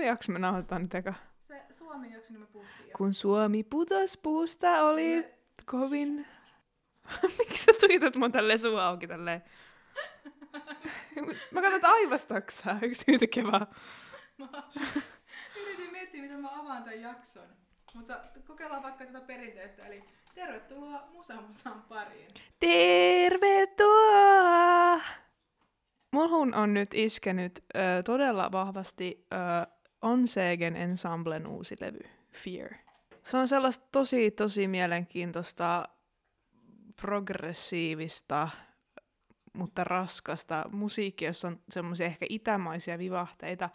Kumpi jakso me nauhoitetaan nyt eka? Se Suomi jakso, niin me puhuttiin jo. Kun Suomi putos puusta oli se... kovin... Miksi sä tuitat mun tälleen suu auki tälleen? Mä katson, että aivastaksaa yksi yhtäkkiä vaan. Yritin miettiä, miten mä avaan tämän jakson. Mutta kokeillaan vaikka tätä perinteistä, eli tervetuloa Musamusaan pariin. Tervetuloa! Mulhun on nyt iskenyt todella vahvasti On Sägen Ensemblen uusi levy, Fear. Se on sellaista tosi, tosi mielenkiintoista, progressiivista, mutta raskasta musiikkia, jossa on semmoisia ehkä itämaisia vivahteita.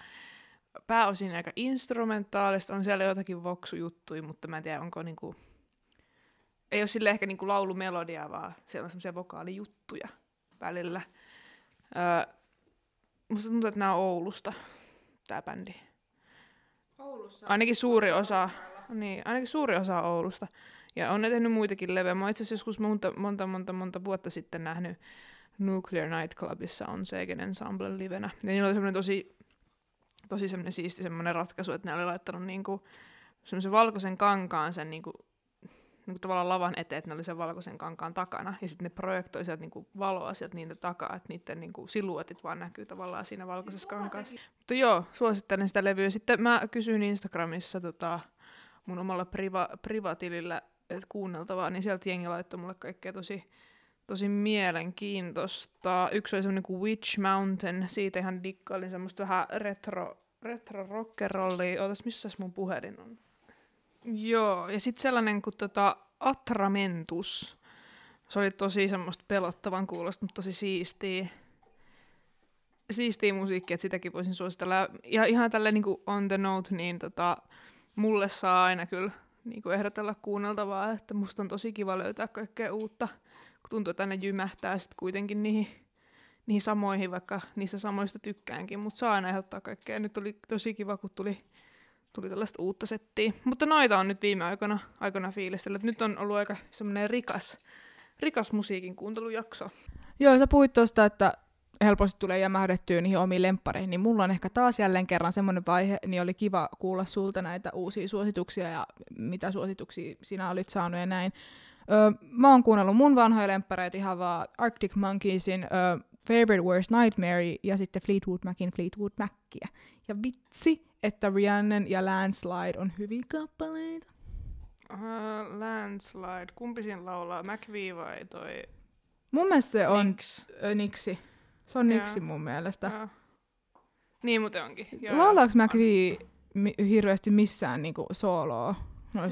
Pääosin aika instrumentaalista, on siellä jotakin voksujuttuja, mutta mä en tiedä, onko niinku... Ei ole silleen ehkä niinku laulumelodiaa, vaan siellä on semmoisia vokaalijuttuja välillä. Musta tuntuu, että nää on Oulusta, tää bändi. Oulussa? Ainakin suuri osa. Niin, ainakin suuri osa on Oulusta. Ja on ne tehnyt muitakin levejä. Mä oon itse asiassa joskus monta vuotta sitten nähnyt Nuclear Night Clubissa On Sägen Ensemblen livenä. Ja niillä oli semmoinen tosi semmoinen siisti semmoinen ratkaisu, että ne oli laittanut niinku semmoisen valkoisen kankaan sen niinku tavallaan lavan eteen, että ne oli sen valkoisen kankaan takana. Ja sitten ne projektoi sieltä niinku valoa sieltä niitä takaa, että niiden niinku siluetit vaan näkyy tavallaan siinä valkoisessa kankaassa. Mutta joo, suosittelen sitä levyä. Sitten mä kysyin Instagramissa mun omalla privatilillä kuunneltavaa, niin sieltä jengi laittoi mulle kaikkea tosi, tosi mielenkiintoista. Yksi oli semmoinen kuin Witch Mountain, siitä ihan dikkailin semmoista vähän retro rockerollia. Ootas, missäs mun puhelin on? Joo, ja sitten sellainen kuin Atramentus. Se oli tosi semmoista pelottavan kuulosta, mutta tosi siistiä musiikkia, että sitäkin voisin suositella. Ja ihan tälleen niinku on the note, niin mulle saa aina kyllä niinku ehdotella kuunneltavaa, että musta on tosi kiva löytää kaikkea uutta. Tuntuu, että aina jymähtää sitten kuitenkin niihin samoihin, vaikka niistä samoista tykkäänkin, mutta saa aina ehdottaa kaikkea. Nyt oli tosi kiva, kun tuli tällaista uutta settiä. Mutta noita on nyt viime aikoina fiilistellyt. Nyt on ollut aika semmoinen rikas musiikin kuuntelujakso. Joo, sä puhuit tuosta, että helposti tulee jämähdettyä niihin omiin lemppareihin, niin mulla on ehkä taas jälleen kerran semmoinen vaihe, niin oli kiva kuulla sulta näitä uusia suosituksia ja mitä suosituksia sinä olit saanut ja näin. Mä oon kuunnellut mun vanhoja lemppareita ihan vaan Arctic Monkeysin Favorite Worst Nightmare ja sitten Fleetwood Macin Fleetwood Mackiä. Ja vitsi, että Rhiannon ja Landslide on hyviä kappaleita. Landslide, kumpi siinä laulaa? Macvie vai toi? Mun mielestä se on Nixi. Se on Nixi mun mielestä. Ja. Niin muuten onkin. Laulaako Macvie hirveästi missään niinku sooloa?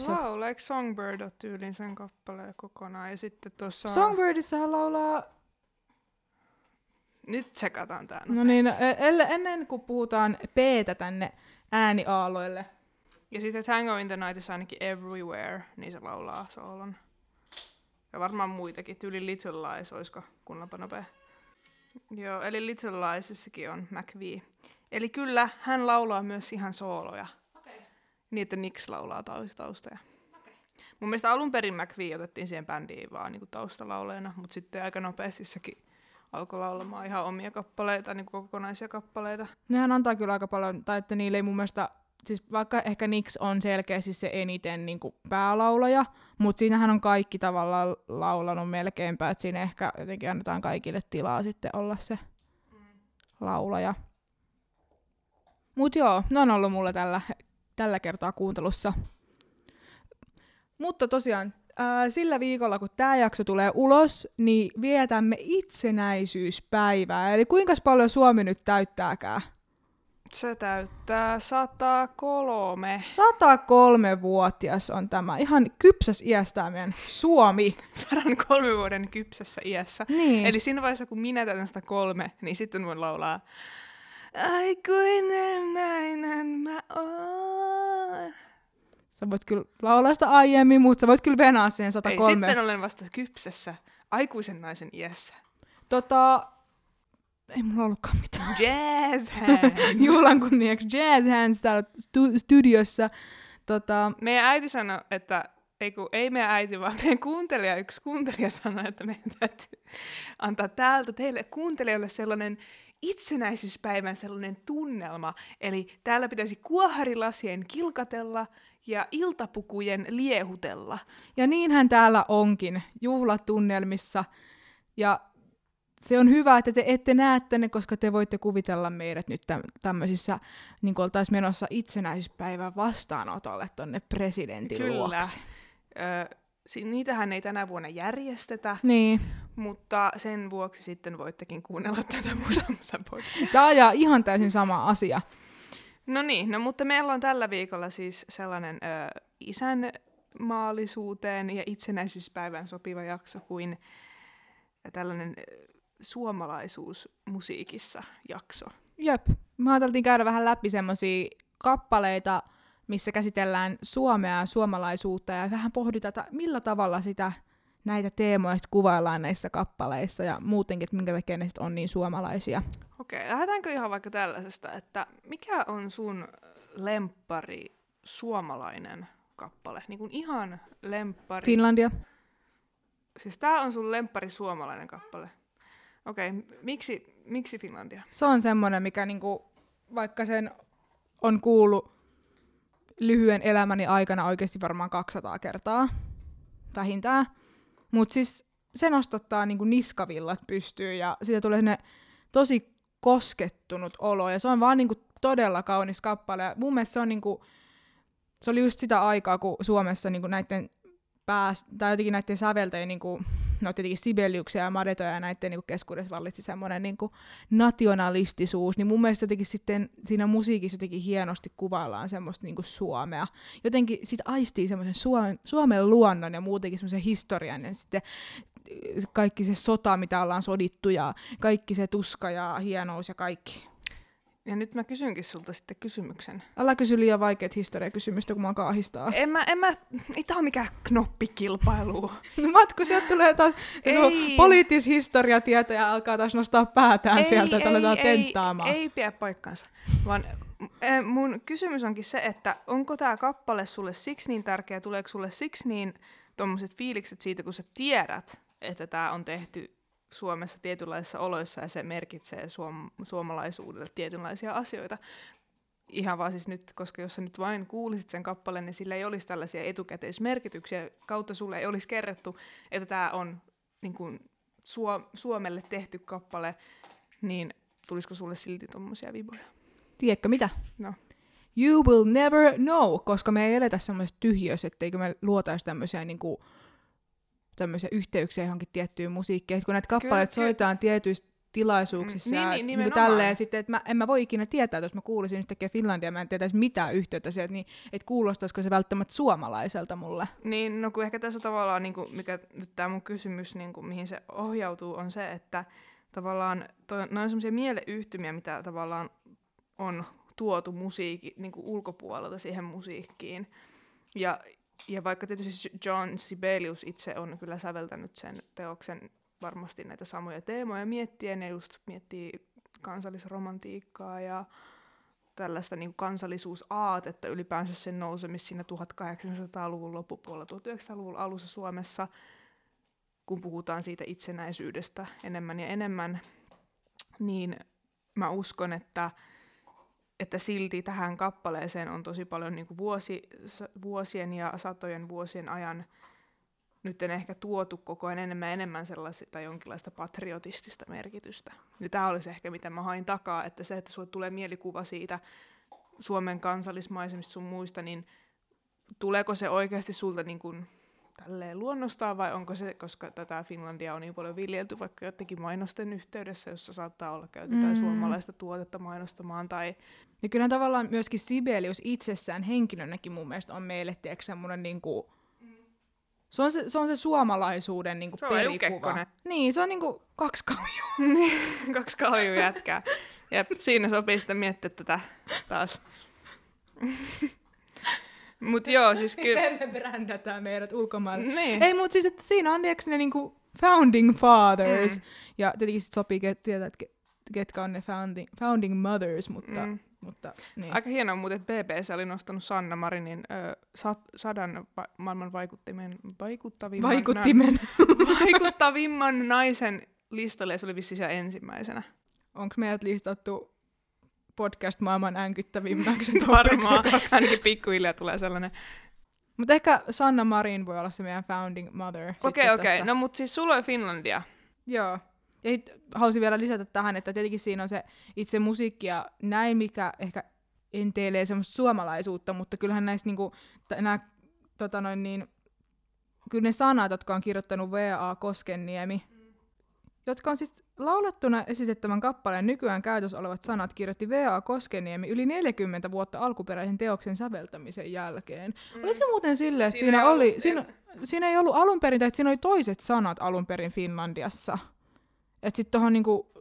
Laula, eikö Songbird ole tyylin sen kappaleen kokonaan? Ja sitten tuossa... Songbirdissähän laulaa... Nyt sekataan tää. No niin, ennen kuin puhutaan P:tä tänne ääniaaloille. Ja sitten Tango in the Nightissa ainakin Everywhere, niin se laulaa soolon. Ja varmaan muitakin, tyyli Little Lies, olisiko kunnanpa nopea. Joo, eli Little Liesissakin on Macvie. Eli kyllä, hän laulaa myös ihan sooloja. Niin, että Nix laulaa taustaja. Okay. Mun mielestä alun perin Macvie otettiin siihen bändiin vaan niinku taustalauleena, mutta sitten aika nopeasti sekin alkoi laulamaan ihan omia kappaleita, niinku kokonaisia kappaleita. Nehän antaa kyllä aika paljon, tai että niille ei mun mielestä, siis vaikka ehkä Nix on selkeästi se eniten niinku päälaulaja, mutta siinähän on kaikki tavallaan laulanut melkeinpä, että siinä ehkä jotenkin annetaan kaikille tilaa sitten olla se laulaja. Mut joo, ne on ollut mulla tällä kertaa kuuntelussa. Mutta tosiaan, sillä viikolla, kun tämä jakso tulee ulos, niin vietämme itsenäisyyspäivää. Eli kuinka paljon Suomi nyt täyttääkään? Se täyttää 103. 103-vuotias on tämä. Ihan kypsäs iästään meidän Suomi. 103 vuoden kypsässä iässä. Niin. Eli siinä vaiheessa, kun minä täytän 103, niin sitten voin laulaa aikuinen näinen mä oon. Sä voit kyllä laulaa sitä aiemmin, mutta sä voit kyllä venaa siihen 103. Ei, sitten olen vasta kypsessä, aikuisen naisen iässä. Ei mulla ollutkaan mitään. Jazz hands. Juhlan kunniaksi jazz hands täällä studiossa. Meidän äiti sanoi, että ei meidän äiti, vaan meidän yksi kuuntelija sanoi, että meidän täytyy antaa täältä teille kuuntelijoille sellainen itsenäisyyspäivän sellainen tunnelma, eli täällä pitäisi kuoharilasien kilkatella ja iltapukujen liehutella. Ja niinhän täällä onkin, juhlatunnelmissa. Ja se on hyvä, että te ette näe tänne, koska te voitte kuvitella meidät nyt tämmöisissä, niin kuin oltaisiin menossa itsenäisyyspäivän vastaanotolle tonne presidentin luokse. Kyllä. Niitähän ei tänä vuonna järjestetä, niin. Mutta sen vuoksi sitten voittekin kuunnella tätä muutamassa podcastia. Tämä ajaa ihan täysin sama asia. No niin, no mutta meillä on tällä viikolla siis sellainen isänmaallisuuteen ja itsenäisyyspäivään sopiva jakso kuin tällainen suomalaisuus musiikissa jakso. Jep, me ajateltiin käydä vähän läpi semmoisia kappaleita, missä käsitellään Suomea ja suomalaisuutta ja vähän pohditaan, millä tavalla näitä teemoja kuvaillaan näissä kappaleissa ja muutenkin, että minkä takia ne on niin suomalaisia. Okei, lähdetäänkö ihan vaikka tällaisesta, että mikä on sun lemppari suomalainen kappale? Niin kuin ihan lemppari. Finlandia. Siis tää on sun lemppari suomalainen kappale. Okei, miksi Finlandia? Se on semmoinen, mikä niinku, vaikka sen on kuullut lyhyen elämäni aikana oikeasti varmaan 200 kertaa vähintään. Mutta siis se nostattaa niinku niskavillat pystyyn ja siitä tulee sinne tosi koskettunut olo. Ja se on vaan niinku todella kaunis kappale. Ja mun mielestä se on niinku, se oli just sitä aikaa, kun Suomessa niinku näiden tai jotenkin näiden säveltäjien, niinku, no tietenkin Sibeliuksia ja Madetoja ja näiden niinku keskuudessa vallitsi semmoinen niinku nationalistisuus, niin mun mielestä jotenkin sitten siinä musiikissa jotenkin hienosti kuvaillaan semmoista niinku Suomea. Jotenkin siitä aistii semmoisen Suomen luonnon ja muutenkin semmoisen historian ja sitten kaikki se sota, mitä ollaan sodittu ja kaikki se tuska ja hienous ja kaikki. Ja nyt mä kysynkin sulta sitten kysymyksen. Älä kysy liian vaikeat historiakysymystä, kun mä kaahistaa. Ei tää oo mikään knoppikilpailu. No Matku, sieltä tulee taas poliittishistoriatietäjä alkaa taas nostaa päätään sieltä, että aletaan tenttaamaan. Ei pidä paikkansa, vaan mun kysymys onkin se, että onko tää kappale sulle siksi niin tärkeä, tuleeko sulle siksi niin tommoset fiilikset siitä, kun sä tiedät, että tää on tehty Suomessa tietynlaisissa oloissa ja se merkitsee suomalaisuudelle tietynlaisia asioita. Ihan vaan siis nyt, koska jos sä nyt vain kuulisit sen kappaleen, niin sillä ei olisi tällaisia etukäteismerkityksiä. Kautta sulle ei olisi kerrottu, että tämä on niin kuin Suomelle tehty kappale, niin tulisiko sulle silti tommosia viboja? Tiedätkö mitä? No. You will never know, koska me ei eletä semmoisessa tyhjössä, etteikö me luotaisi tämmöisiä niinku tämmöisiä yhteyksiä johonkin tiettyyn musiikkiin. Kun näitä kappaleita soitetaan tietyissä tilaisuuksissa niin tälleen sitten, että en mä voi ikinä tietää, että jos mä kuulisin yhtäkkiä Finlandia, mä en tietäisi mitään yhteyttä sieltä, niin että kuulostaisiko se välttämättä suomalaiselta mulle. Niin, no kun ehkä tässä tavallaan, niin kuin, mikä nyt tämä mun kysymys, niin kuin, mihin se ohjautuu, on se, että tavallaan noin semmoisia mieleyhtymiä, mitä tavallaan on tuotu musiikki, niin kuin ulkopuolelta siihen musiikkiin. Ja vaikka tietysti John Sibelius itse on kyllä säveltänyt sen teoksen varmasti näitä samoja teemoja miettien, ja just miettii kansallisromantiikkaa ja tällaista niin kuin kansallisuusaatetta, ylipäänsä sen nousemista siinä 1800-luvun loppupuolella, 1900-luvun alussa Suomessa, kun puhutaan siitä itsenäisyydestä enemmän ja enemmän, niin mä uskon, että silti tähän kappaleeseen on tosi paljon niin kuin vuosien ja satojen vuosien ajan nyt ehkä tuotu koko ajan enemmän sellaista jonkinlaista patriotistista merkitystä. Ja tämä olisi ehkä mitä mä hain takaa, että se, että sulle tulee mielikuva siitä Suomen kansallismaisemista sun muista, niin tuleeko se oikeasti sulta niin kuin tälleen luonnostaan vai onko se, koska tätä Finlandia on niin paljon viljelty vaikka jotenkin mainosten yhteydessä, jossa saattaa olla käytetään suomalaista tuotetta mainostamaan tai... Ja kyllähän tavallaan myöskin Sibelius itsessään henkilönäkin mun mielestä on meille, tiedätkö, semmoinen niinku... Se on se suomalaisuuden niinku se perikuva. Niin, se on niinku kaksi kaljua. Kaksi kaljua jätkää. Ja siinä sopii sitten miettiä tätä taas. Mut joo, siis kyllä... Miten me brändätään meidät ulkomaille? Niin. Ei, mut siis, että siinä on ne niinku founding fathers. Ja tietenkin sit sopii tietää, että ketkä on ne founding mothers, mutta niin. Aika hienoa muuten, että BBC oli nostanut Sanna Marinin 100 maailman vaikuttavimman naisen listalle, ja se oli vissiin ensimmäisenä. Onko meidät listattu podcast-maailman änkyttävimmäksi? Varmaan, ainakin pikkuhiljaa tulee sellainen. Mutta ehkä Sanna Marin voi olla se meidän founding mother. Okei. No mut siis sulla on Finlandia. Joo. Ja sitten halusin vielä lisätä tähän, että tietenkin siinä on se itse musiikki ja näin, mikä ehkä enteilee semmoista suomalaisuutta, mutta kyllähän näissä niinku, kyllä ne sanat, jotka on kirjoittanut V.A. Koskenniemi, jotka on siis laulettuna esitettävän kappaleen nykyään käytössä olevat sanat, kirjoitti V.A. Koskenniemi yli 40 vuotta alkuperäisen teoksen säveltämisen jälkeen. Oliko se muuten silleen, että siinä ei ollut alun perin, tai että siinä oli toiset sanat alun perin Finlandiassa? Että sitten tuohon niinku,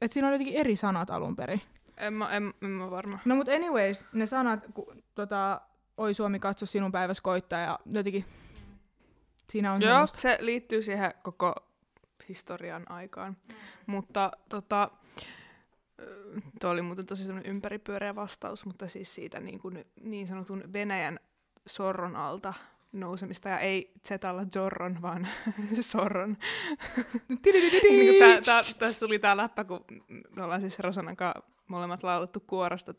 että siinä oli jotenkin eri sanat alun perin. En mä varma. No mut anyways, ne sanat, oi Suomi katso sinun päiväs koittaa ja jotenkin siinä on semmoista. Se liittyy siihen koko historian aikaan. Mutta tuo oli muuten tosi semmoinen ympäripyöreä vastaus, mutta siis siitä niin sanotun Venäjän sorron alta nousemista, ja ei Zetalla Jorron, vaan Sorron. Tässä tuli tää läppä, kun me ollaan siis Rosanan kanssa molemmat laulettu kuorosta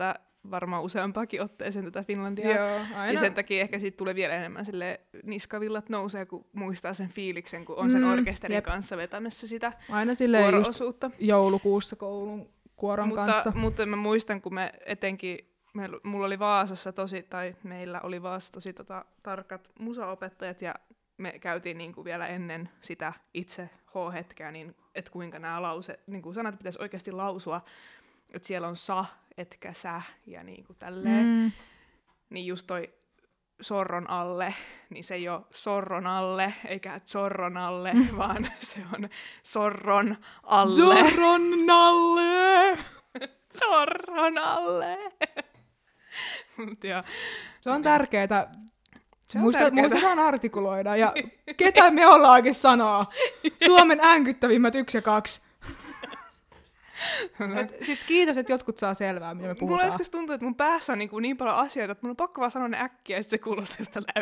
varmaan useampaankin otteeseen tätä Finlandiaa. Joo, aina. Ja sen takia ehkä siitä tulee vielä enemmän silleen niskavillat nousee, kun muistaa sen fiiliksen, kun on sen orkesterin kanssa vetämässä sitä aina kuoro-osuutta. Joulukuussa koulun kuoron kanssa. Mutta mä muistan, kun me etenkin mulla oli Vaasassa meillä oli Vaasassa tosi tarkat musaopettajat, ja me käytiin niinku vielä ennen sitä itse H-hetkeä, niin että kuinka nämä niinku sanat pitäisi oikeasti lausua, että siellä on sa, etkä sä, ja niinku tälleen. Niin just toi sorron alle, niin se ei ole sorron alle, eikä sorron alle, vaan se on sorron alle. Sorron alle! Sorron alle! Se on tärkeää. Muistetaan artikuloida, ja ketä me ollaankin sanaa. Suomen äänkyttävimmät 1 ja 2. Siis kiitos, että jotkut saa selvää, mitä me puhutaan. Mulla joskus tuntuu, että mun päässä on niin paljon asioita, että mun on pakko vaan sanoa ne äkkiä, ja se kuulostaa just tältä.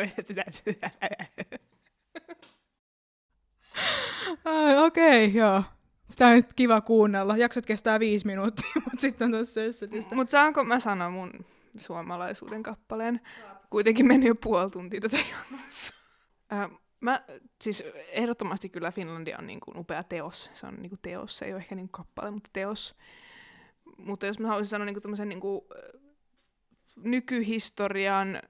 Okei, joo. Sitä on nyt kiva kuunnella. Jaksot kestää 5 minuuttia, mutta sitten on tuossa sössätistä. Mutta saanko mä sanoa mun suomalaisuuden kappaleen? Kuitenkin meni jo puoli tuntia tätä jamassa. Mä siis ehdottomasti kyllä Finlandia on niin kuin upea teos. Se on niin kuin teos, se ei ole ehkä niin kuin kappale, mutta teos. Mutta jos mä haluaisin sanoa niin kuin tämmöisen niin kuin nykyhistorian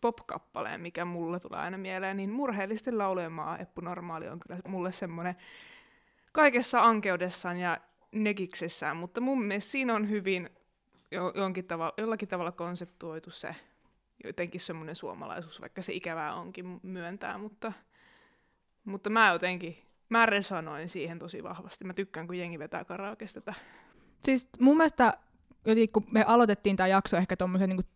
pop-kappaleen, mikä mulla tulee aina mieleen, niin Murheellisten laulujen maa, Eppu Normaali, on kyllä mulle semmoinen kaikessa ankeudessaan ja negiksessään, mutta mun mielestä siinä on hyvin jollakin tavalla konseptuoitu se jotenkin semmoinen suomalaisuus, vaikka se ikävää onkin myöntää, mutta mä resonoin siihen tosi vahvasti. Mä tykkään, kun jengi vetää karaokesta. Siis mun mielestä jotenkin, kun me aloitettiin tämä jakso ehkä tommosen niinku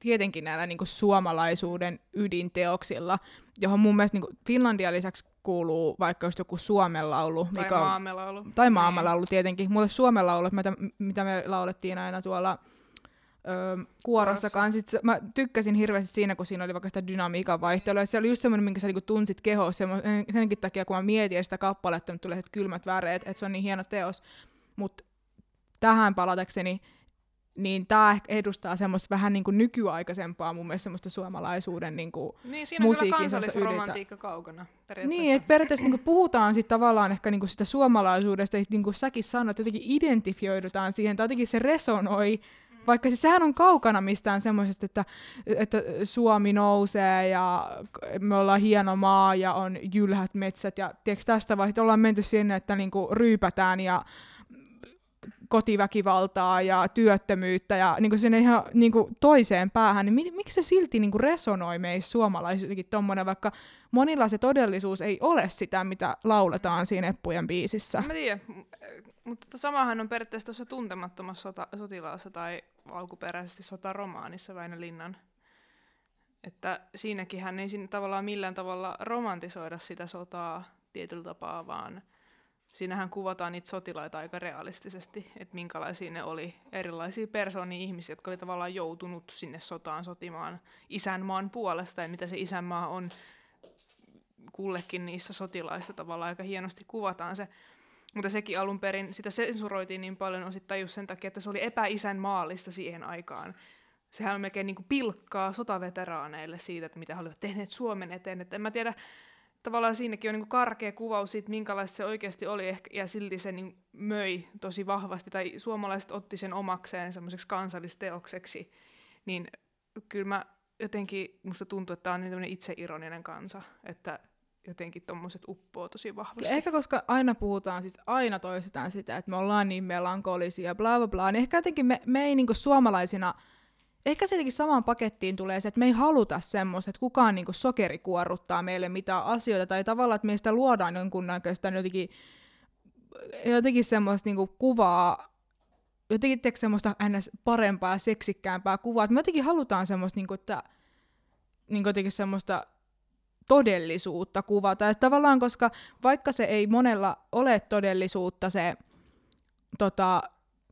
tietenkin näillä niinku suomalaisuuden ydinteoksilla, johon mun mielestä niinku Finlandia lisäksi kuuluu vaikka just joku Suomen laulu. Tai maamelaulu tietenkin. Mulle Suomen laulu, mitä me laulettiin aina tuolla kuorossakaan. Sitten mä tykkäsin hirveästi siinä, kun siinä oli vaikka sitä dynamiikan vaihtelua. Se oli just semmoinen, minkä sä niinku tunsit kehossa. Senkin takia, kun mä mietin sitä kappaletta, että tulee kylmät väreet, että se on niin hieno teos. Mutta tähän palatakseni, niin tämä edustaa semmoista vähän niin kuin nykyaikaisempaa mun mielestä semmoista suomalaisuuden niin kuin musiikin. Siinä on kyllä kansallisromantiikka kaukana periaatteessa. Niin, että periaatteessa niin kuin puhutaan sit tavallaan ehkä niin kuin sitä suomalaisuudesta, ja niin kuin säkin sanoit, jotenkin identifioidutaan siihen, tai jotenkin se resonoi, vaikka siis sehän on kaukana mistään semmoisesta, että Suomi nousee ja me ollaan hieno maa ja on jylhät metsät, ja tiedätkö tästä vaiheesta ollaan menty sinne, että niin kuin ryypätään ja kotiväkivaltaa ja työttömyyttä ja niin kuin sinne ihan niin kuin toiseen päähän, niin miksi se silti niin kuin resonoi meissä suomalaisissa jotenkin tommoinen, vaikka monilla se todellisuus ei ole sitä, mitä lauletaan siinä Eppujen biisissä. Mä tiedän, mutta samahan on periaatteessa tuossa Tuntemattomassa sotilaassa tai alkuperäisesti Sotaromaanissa Väinö Linnan. Että siinäkin hän ei siinä tavallaan millään tavalla romantisoida sitä sotaa tietyllä tapaa, vaan siinähän kuvataan niitä sotilaita aika realistisesti, että minkälaisia ne oli. Erilaisia persoonia, ihmisiä, jotka oli tavallaan joutunut sinne sotaan sotimaan isänmaan puolesta, ja mitä se isänmaa on kullekin niistä sotilaista tavallaan aika hienosti kuvataan se. Mutta sekin alun perin, sitä sensuroitiin niin paljon osittain just sen takia, että se oli epäisänmaallista siihen aikaan. Sehän on melkein niin kuin pilkkaa sotaveteraaneille siitä, että mitä he olivat tehneet Suomen eteen. Et en mä tiedä, tavallaan siinäkin on niin kuin karkea kuvaus siitä, minkälaista se oikeasti oli, ja silti se niin möi tosi vahvasti, tai suomalaiset otti sen omakseen semmoiseksi kansallisteokseksi. Niin kyllä mä jotenkin, musta tuntuu, että tämä on niin tämmöinen itseironinen kansa, että jotenkin tommoset uppoo tosi vahvasti. Ja ehkä koska aina puhutaan, siis aina toistetaan sitä, että me ollaan niin melankolisia, bla bla bla, niin ehkä jotenkin me ei niinku suomalaisina, ehkä se jotenkin samaan pakettiin tulee se, että me ei haluta semmoista, että kukaan niinku sokeri kuorruttaa meille mitään asioita, tai tavallaan, että meistä luodaan jonkunnäköistä jotenkin semmoista niinku kuvaa, jotenkin teekö semmoista ns. Parempaa, seksikkäämpää kuvaa, että me jotenkin halutaan semmoista, niinku jotenkin semmoista todellisuutta kuvata. Että tavallaan, koska vaikka se ei monella ole todellisuutta se,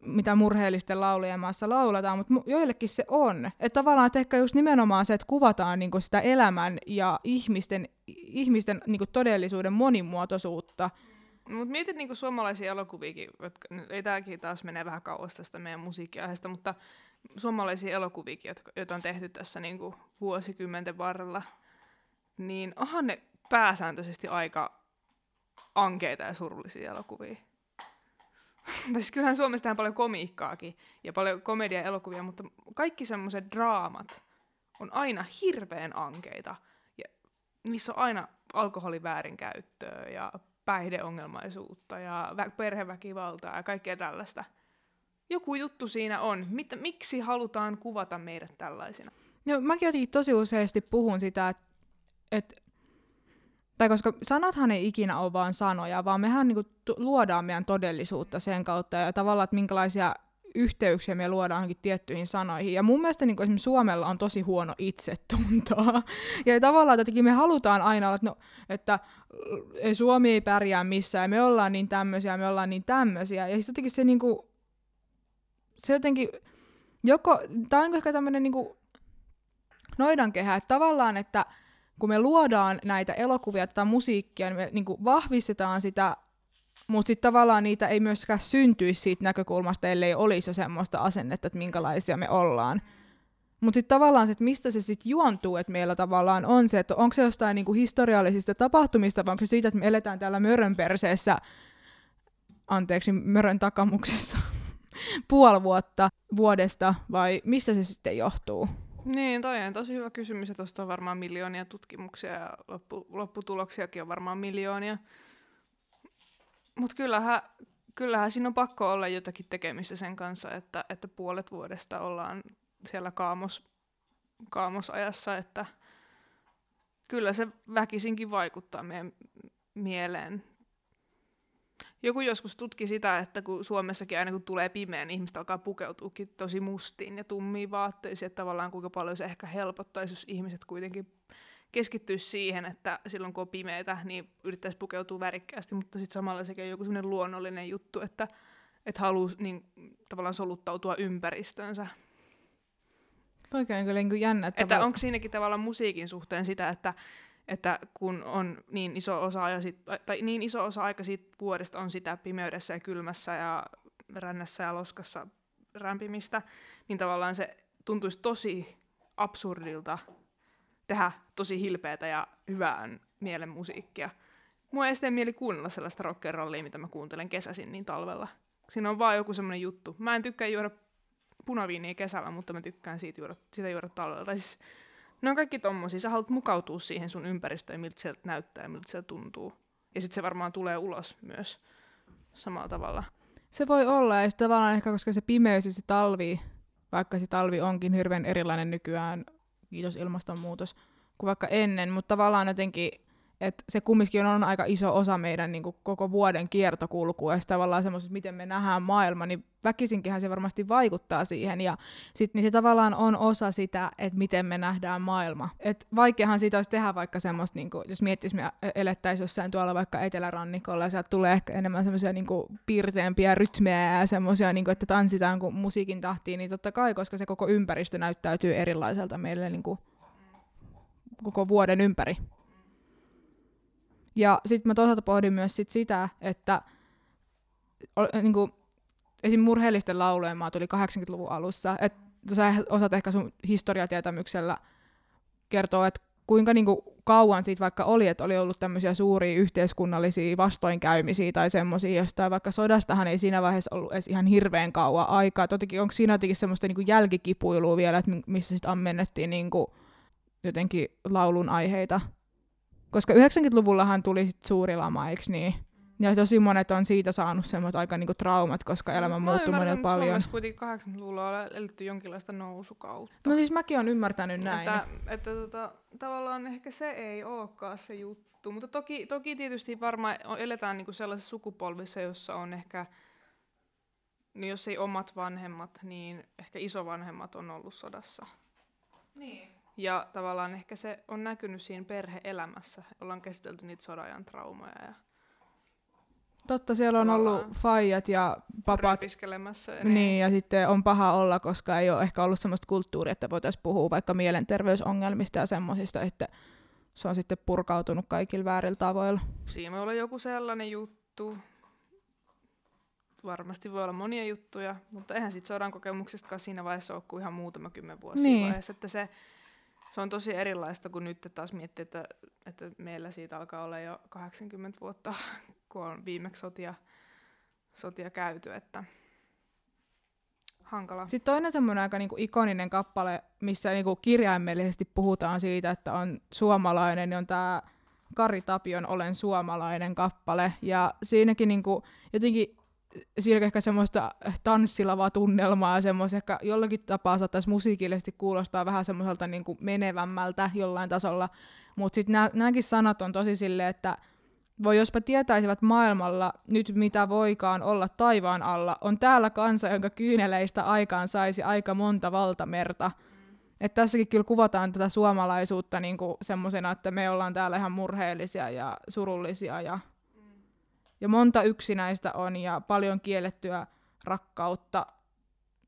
mitä murheellisten laulujen maassa lauletaan, mutta joillekin se on. Että tavallaan, että ehkä just nimenomaan se, että kuvataan niinku sitä elämän ja ihmisten niinku todellisuuden monimuotoisuutta. Mut mietit niinku suomalaisia elokuviakin, jotka, ei tämäkin taas menee vähän kauas tästä meidän musiikkiaiheesta, mutta suomalaisia elokuviakin, joita on tehty tässä niinku vuosikymmenten varrella, niin onhan ne pääsääntöisesti aika ankeita ja surullisia elokuvia. Siis kyllähän Suomessa tehdään paljon komiikkaakin ja paljon komedia-elokuvia, mutta kaikki semmoiset draamat on aina hirveän ankeita. Ja niissä on aina alkoholin väärinkäyttöä ja päihdeongelmaisuutta ja perheväkivaltaa ja kaikkea tällaista. Joku juttu siinä on. Miksi halutaan kuvata meidät tällaisina? No, mäkin jotenkin tosi useasti puhun sitä, että tai koska sanathan ei ikinä ole vaan sanoja, vaan mehän niinku luodaan meidän todellisuutta sen kautta ja tavallaan, että minkälaisia yhteyksiä me luodaan johonkin tiettyihin sanoihin. Ja mun mielestä niinku esimerkiksi Suomella on tosi huono itsetuntoa. Ja tavallaan jotenkin me halutaan aina olla, että Suomi ei pärjää missään, ja me ollaan niin tämmöisiä, me ollaan niin tämmöisiä. Ja siis jotenkin se niinku, se jotenkin, joko, tai onko ehkä tämmöinen niinku noidankehä, että tavallaan, että kun me luodaan näitä elokuvia, tätä musiikkia, niin me niinku vahvistetaan sitä, mutta sitten tavallaan niitä ei myöskään syntyisi siitä näkökulmasta, ellei olisi jo semmoista asennetta, että minkälaisia me ollaan. Mutta sitten tavallaan se, että mistä se sitten juontuu, että meillä tavallaan on se, että onko se jostain niinku historiallisista tapahtumista, vai onko se siitä, että me eletään täällä mörönperseessä, anteeksi, mörön takamuksessa, puoli vuotta vuodesta, vai mistä se sitten johtuu? Niin, toi on tosi hyvä kysymys, ja tuosta on varmaan miljoonia tutkimuksia, ja lopputuloksiakin on varmaan miljoonia. Mutta kyllähän siinä on pakko olla jotakin tekemistä sen kanssa, että puolet vuodesta ollaan siellä kaamosajassa, että kyllä se väkisinkin vaikuttaa meidän mieleen. Joku joskus tutki sitä, että kun Suomessakin aina kun tulee pimeä, niin ihmiset alkaa pukeutuukin tosi mustiin ja tummiin vaatteisiin, että tavallaan kuinka paljon se ehkä helpottaisi, jos ihmiset kuitenkin keskittyisi siihen, että silloin kun on pimeätä, niin yrittäisi pukeutua värikkäästi, mutta sitten samalla sekin on joku sellainen luonnollinen juttu, että haluaa niin, tavallaan soluttautua ympäristönsä. Oikein kyllä niin kuin jännä. Että onko siinäkin tavallaan musiikin suhteen sitä, että kun on niin iso osa aika siitä vuodesta on sitä pimeydessä ja kylmässä ja rännässä ja loskassa rämpimistä, niin tavallaan se tuntuisi tosi absurdilta tehdä tosi hilpeätä ja hyvään mielen musiikkia. Mua ei sitten mieli kuunnella sellaista rock'n'rollia, mitä mä kuuntelen kesäsin niin talvella. Siinä on vaan joku semmoinen juttu. Mä en tykkää juoda punaviiniä kesällä, mutta mä tykkään siitä juoda talvella. Tai siis, ne on kaikki tommosia. Sä haluat mukautua siihen sun ympäristöön, miltä sieltä näyttää ja miltä sieltä tuntuu. Ja sit se varmaan tulee ulos myös samalla tavalla. Se voi olla, ja tavallaan ehkä koska se pimeys ja se talvi, vaikka se talvi onkin hirveän erilainen nykyään, kiitos ilmastonmuutos, kuin vaikka ennen, mutta tavallaan jotenkin, että se kumminkin on aika iso osa meidän niin kuin koko vuoden kiertokulkua, ja tavallaan semmoiset, miten me nähdään maailma, niin väkisinkinhän se varmasti vaikuttaa siihen, ja sit, niin se tavallaan on osa sitä, että miten me nähdään maailma. Et vaikeahan siitä olisi tehdä vaikka semmoista, niin kuin, jos miettisi, me elettäisiin jossain tuolla vaikka etelärannikolla, ja sieltä tulee ehkä enemmän semmoisia niin kuin piirteempiä rytmejä ja semmoisia, niin kuin, että tanssitaan kun musiikin tahtiin, niin totta kai, koska se koko ympäristö näyttäytyy erilaiselta meille niin kuin koko vuoden ympäri. Ja sitten mä toisaalta pohdin myös sitä, että niinku, esim. Murheellisten laulujen maa tuli 80-luvun alussa. Et sä osaat ehkä sun historiatietämyksellä kertoa, että kuinka niinku kauan siitä vaikka oli, että oli ollut tämmöisiä suuria yhteiskunnallisia vastoinkäymisiä tai semmoisia, jostain vaikka sodastahan ei siinä vaiheessa ollut edes ihan hirveän kauan aikaa. Totikin onko siinä jotenkin semmoista niinku jälkikipuilua vielä, että missä sitten ammennettiin niinku jotenkin laulun aiheita? Koska 90-luvullahan tuli sit suuri lama, eikö niin? Ja tosi monet on siitä saanut semmoiset aika niinku traumat, koska elämä muuttui monella paljon. Suomessa kuitenkin 80-luvulla on eletty jonkinlaista nousukautta. No siis mäkin olen ymmärtänyt näin. Että tavallaan ehkä se ei olekaan se juttu. Mutta toki tietysti varmaan eletään niinku sellaisessa sukupolvissa, jossa on ehkä, niin jos ei omat vanhemmat, niin ehkä isovanhemmat on ollut sodassa. Niin. Ja tavallaan ehkä se on näkynyt siinä perhe-elämässä. Ollaan käsitelty niitä sodan traumoja ja totta, siellä on ollut faijat ja papat. Niin, ja sitten on paha olla, koska ei ole ehkä ollut sellaista kulttuuria, että voitaisiin puhua vaikka mielenterveysongelmista ja semmoisista, että se on sitten purkautunut kaikilla väärillä tavoilla. Siinä voi olla joku sellainen juttu. Varmasti voi olla monia juttuja, mutta eihän sitten sodan kokemuksestakaan siinä vaiheessa ole kuin ihan muutama 10 vuotta niin vaiheessa. Että se on tosi erilaista, kun nyt taas miettii, että meillä siitä alkaa olla jo 80 vuotta, kun on viimeksi sotia käyty, että hankala. Sitten toinen semmoinen aika niinku ikoninen kappale, missä niinku kirjaimellisesti puhutaan siitä, että on suomalainen, niin on tämä Kari Tapion Olen suomalainen -kappale. Ja siinäkin niinku jotenkin siinä ehkä semmoista tanssilavaa tunnelmaa ja semmoista ehkä jollakin tapaa saattaisi musiikillisesti kuulostaa vähän semmoiselta niinku menevämmältä jollain tasolla. Mutta sitten nämäkin sanat on tosi silleen, että voi jospa tietäisivät maailmalla nyt mitä voikaan olla taivaan alla, on täällä kansa, jonka kyyneleistä aikaan saisi aika monta valtamerta. Et tässäkin kyllä kuvataan tätä suomalaisuutta niinku semmosena, että me ollaan täällä ihan murheellisia ja surullisia ja monta yksinäistä on ja paljon kiellettyä rakkautta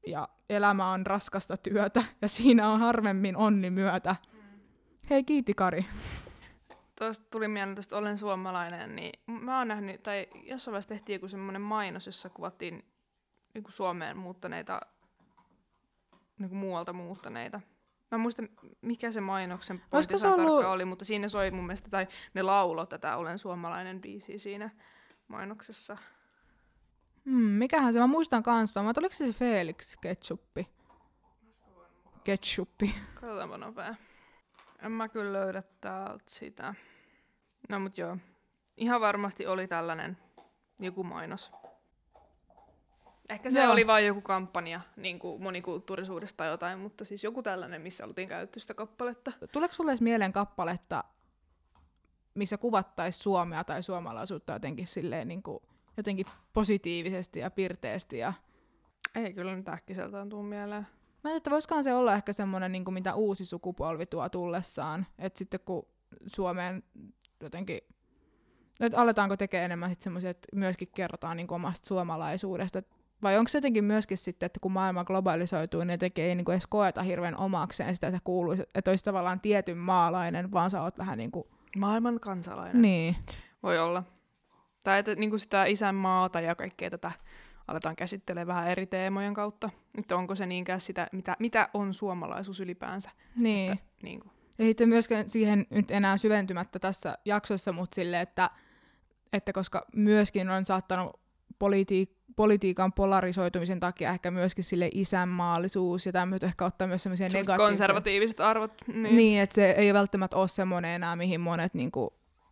ja elämä on raskasta työtä ja siinä on harvemmin onni myötä. Hei, kiitti Kari. Tuosta tuli mieleen, että Olen suomalainen, niin mä oon nähnyt, tai jossain vaiheessa tehtiin joku semmoinen mainos, jossa kuvattiin joku Suomeen muuttaneita, niin muualta muuttaneita. Mä en muista, mikä se mainoksen pointti tarkkaan oli, mutta siinä soi mun mielestä, tai ne lauloi tätä Olen suomalainen -biisiä siinä mainoksessa. Mikähän se, mä muistan kanssa, mutta oliko se Felix Ketchuppi? Ketchuppi. Katsotaanpa nopea. En mä kyllä löydä täältä sitä. No mut joo. Ihan varmasti oli tällainen joku mainos. Ehkä se oli vain joku kampanja niin monikulttuurisuudesta tai jotain, mutta siis joku tällainen, missä oltiin käytetty sitä kappaletta. Tuleeko sulle edes mieleen kappaletta, missä kuvattaisiin Suomea tai suomalaisuutta jotenkin, silleen, niin kuin, jotenkin positiivisesti ja pirteesti? Ja ei kyllä nyt äkkiseltään tuu mieleen. Mä ajattelin, että voisikohan se olla ehkä semmoinen, niin kuin mitä uusi sukupolvi tuo tullessaan, että sitten kun Suomeen jotenkin, että aletaanko tekemään enemmän sitten semmoisia, että myöskin kerrotaan niin kuin omasta suomalaisuudesta, vai onko se jotenkin myöskin sitten, että kun maailma globalisoituu, niin jotenkin ei niin kuin edes koeta hirveän omakseen sitä, että kuuluisi, että olisi tavallaan tietyn maalainen, vaan sä oot vähän niin kuin maailman kansalainen. Niin. Voi olla. Tai että niin kuin sitä isänmaata ja kaikkea tätä aletaan käsittelemään vähän eri teemojen kautta. Että onko se niinkään sitä, mitä on suomalaisuus ylipäänsä. Niin. Että, niin kuin. Ja sitten myöskään siihen nyt enää syventymättä tässä jaksossa, mutta silleen, että koska myöskin on saattanut politiikan polarisoitumisen takia ehkä myöskin sille isänmaallisuus ja tämmöitä ehkä ottaa myös semmoisia negatiivisia. Konservatiiviset arvot. Niin, että se ei välttämättä ole semmoinen enää, mihin monet niin kuin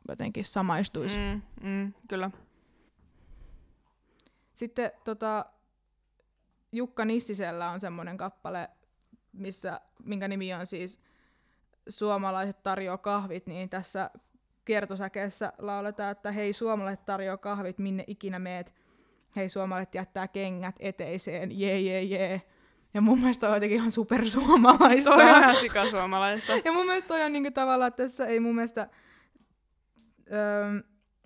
jotenkin samaistuisi. Kyllä. Sitten Jukka Nissisellä on semmoinen kappale, minkä nimi on siis Suomalaiset tarjoaa kahvit, niin tässä kiertosäkeessä lauletaan, että hei suomalaiset tarjoaa kahvit, minne ikinä meet, hei suomalaiset jättää kengät eteiseen, jee jee jee. Ja mun mielestä on jotenkin ihan supersuomalaista. Toi on ihan sikasuomalaista. Ja mun mielestä toi on niinku tavallaan, että tässä ei mun mielestä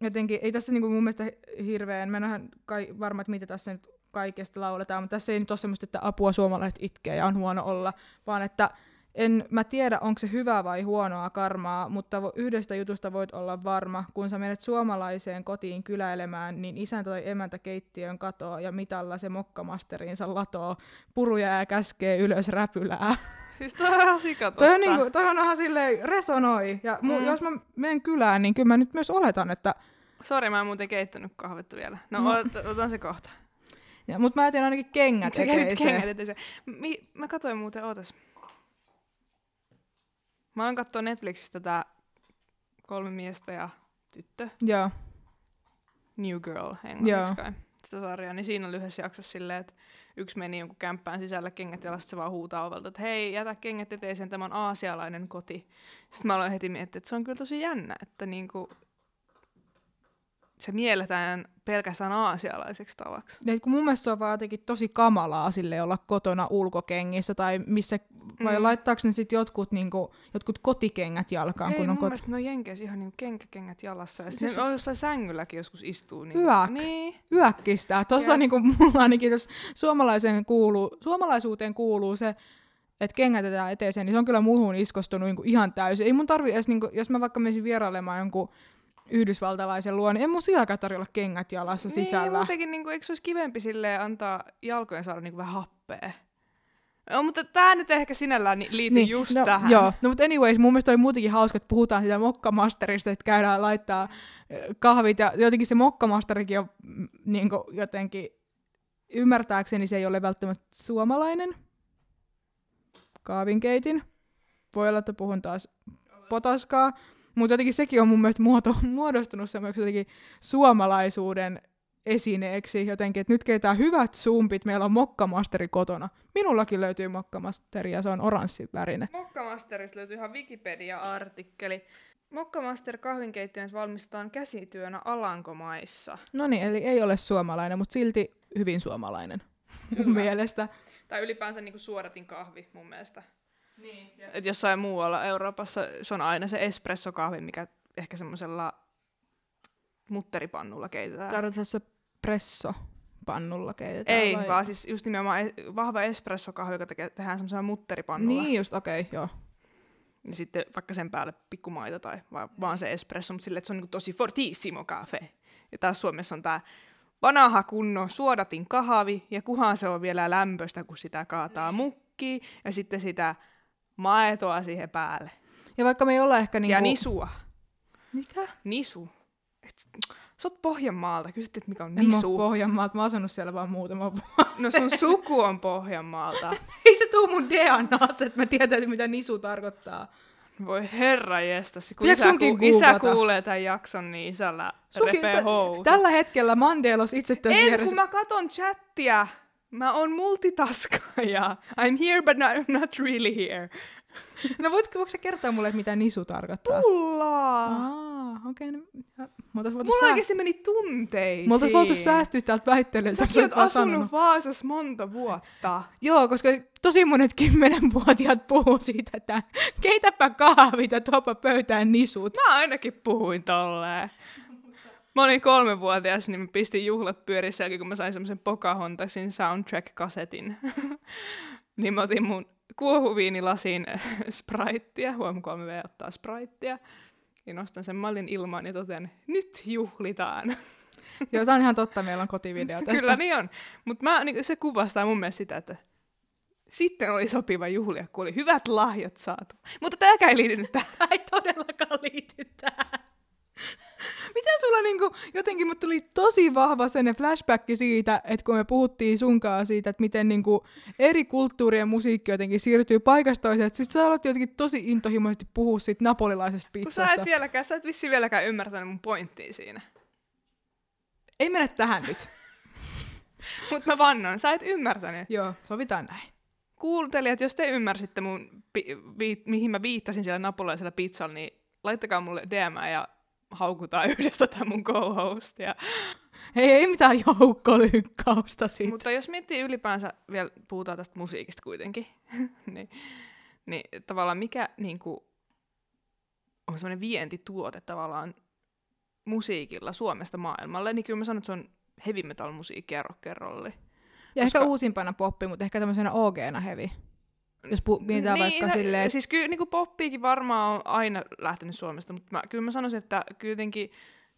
jotenkin, ei tässä niinku mun mielestä hirveän, mä en ole varma, että mitä tässä nyt kaikesta lauletaan, mutta tässä ei nyt ole semmoista, että apua suomalaiset itkee ja on huono olla, vaan että En mä tiedä, onko se hyvää vai huonoa karmaa, mutta yhdestä jutusta voit olla varma. Kun sä menet suomalaiseen kotiin kyläilemään, niin isäntä tai emäntä keittiön katoo ja mitalla se mokkamasteriinsa latoo. Purujää käskee ylös räpylää. Siis toi on ihan sikatotta. Toi on ihan silleen resonoi. Ja jos mä menen kylään, niin kyllä mä nyt myös oletan, että... Sori, mä en muuten keittänyt kahvetta vielä. No. Otan se kohta. Mutta mä etin ainakin kengät eteiseen. Mä katsoin muuten, ootas. Mä oon katsoa Netflixistä tää Kolme miestä ja tyttö. Joo. New Girl, englanniksi kai. Sitä sarjaa, niin siinä on lyhyessä jaksossa silleen, että yksi meni jonkun kämppään sisällä kengät jalasta, se vaan huutaa ovelta, että hei, jätä kengät eteiseen, tämä on aasialainen koti. Sitten mä aloin heti miettiä, että se on kyllä tosi jännä, että niinku... se mielletään pelkästään aasialaiseksi tavaksi. Ja kun mun mielestä se on vaan jotenkin tosi kamalaa sille olla kotona ulkokengissä, tai missä, vai laittaako ne sitten jotkut kotikengät jalkaan? Ei, kun on mun mielestä ne on jenkeissä ihan niinku kenkäkengät jalassa, ja siis on jossain sängylläkin joskus istuu. Niinku. Yäkkistää. Tuossa on niinku mulla ainakin, jos suomalaisuuteen kuuluu se, että kengät jätetään eteeseen, niin se on kyllä muuhun iskostunut niinku ihan täysin. Ei mun tarvi edes, niinku, jos mä vaikka menisin vierailemaan jonkun yhdysvaltalaisen luon, en mun silläkään tarjolla kengät jalassa sisällä. Niin, muutenkin, niinku, eikö se olisi kivempi silleen antaa jalkojen saada niinku vähän happea? No, mutta tää nyt ehkä sinällään liity tähän. Joo, no mutta anyways, mun mielestä oli muutenkin hauska, että puhutaan sitä mokkamasterista, että käydään laittaa kahvit, ja jotenkin se mokkamasterikin on niinku, jotenkin, ymmärtääkseni se ei ole välttämättä suomalainen kahvinkeitin. Voi olla, että puhun taas potaskaa. Mutta jotenkin sekin on mun mielestä muodostunut semmoinen suomalaisuuden esineeksi jotenkin, että nyt keitään hyvät sumpit, meillä on mokkamasteri kotona. Minullakin löytyy mokkamasteri ja se on oranssivärinen. Mokkamasterista löytyy ihan Wikipedia-artikkeli. Mokkamaster kahvinkeittiössä valmistetaan käsityönä Alankomaissa. No niin, eli ei ole suomalainen, mutta silti hyvin suomalainen mun mielestä. Tai ylipäänsä niinku suodatin kahvi mun mielestä. Niin, että jossain muualla Euroopassa se on aina se espressokahvi, mikä ehkä semmoisella mutteripannulla keitetään. Tarkoitatko se pressopannulla keitetään? Ei, vai? Vaan siis just nimenomaan vahva espressokahvi, joka tehdään semmoisella mutteripannulla. Niin just, okei. Ja sitten vaikka sen päälle pikkumaita tai vaan se espresso, mutta silleen, että se on niinku tosi fortissimo kahve. Ja taas Suomessa on tää vanha kunno suodatin kahvi, ja kuhan se on vielä lämpöistä, kun sitä kaataa mukkiin, ja sitten sitä... maetoa siihen päälle. Ja vaikka me ei olla ehkä niinku... Ja nisua. Mikä? Nisu. Sä oot Pohjanmaalta, kysyttiin, mikä on nisu. En mä oon Pohjanmaalta, mä oon asunut siellä vaan muutama vuotta. No sun suku on Pohjanmaalta. Ei se tuu mun DNAssa, että mä tietäisin mitä nisu tarkoittaa. Voi herra jestas, kun isä kuulee tämän jakson, niin isällä repee housu. Tällä hetkellä Mandelos itse tässä vieressä. En, kun mä katon chattia. Mä oon multitaskaaja. I'm here, but not really here. No voitko sä kertoa mulle, mitä nisu tarkoittaa? Pullaa! Okei. Mulla oikeesti meni tunteisiin. Me oltais voitu säästyä täältä väittelyltä. Säkin oot asunut Vaasassa monta vuotta. Joo, koska tosi monet 10-vuotiaat puhuu siitä, että keitäpä kahvit ja tuopa pöytään nisut. Mä ainakin puhuin tolleen. Mä olin 3-vuotias, niin mä pistin juhlat pyörissä jälkeen, kun mä sain semmoisen Pocahontasin soundtrack-kasetin. Niin mä otin mun kuohuviinilasiin Spriteä, huom 3V ottaa Spriteä, ja nostan sen mallin ilmaan ja totean, nyt juhlitaan. Joo, tää on ihan totta, meillä on kotivideo tästä. Kyllä niin on, mutta niin se kuvastaa mun mielestä sitä, että sitten oli sopiva juhlia, kun oli hyvät lahjat saatu. Mutta tääkään ei liity tähän. Tää ei todellakaan liity tähän. Mitä sulla niinku, jotenkin mut tuli tosi vahva sen flashback siitä, että kun me puhuttiin sunkaan siitä, että miten niinku eri kulttuurien musiikki jotenkin siirtyy paikasta toiseen, että sit sä aloit jotenkin tosi intohimoisesti puhua siitä napolilaisesta pizzasta. Kun sä et vissiin vieläkään ymmärtänyt mun pointtia siinä. Ei mene tähän nyt. Mut mä vannon, sä et ymmärtänyt. Joo, sovitaan näin. Kuuntelijat, jos te ymmärsitte mun, mihin mä viittasin siellä napolilaisella pizzalla, niin laittakaa mulle DM ja haukutaan yhdessä tämän mun co-hostia. Ei mitään joukkolyykkausta siitä. Mutta jos miettii ylipäänsä, vielä puhutaan tästä musiikista kuitenkin, niin tavallaan mikä niinku, on semmoinen vientituote tavallaan musiikilla Suomesta maailmalle, niin kyllä mä sanon, että se on heavy metal musiikki ja rock and rolli. Ja koska... ehkä uusimpana poppi, mutta ehkä tämmöisenä OG-na heavy. Jos mietitään niin, vaikka silleen... Siis kyllä niin poppiikin varmaan on aina lähtenyt Suomesta, mutta kyllä mä sanoisin, että kuitenkin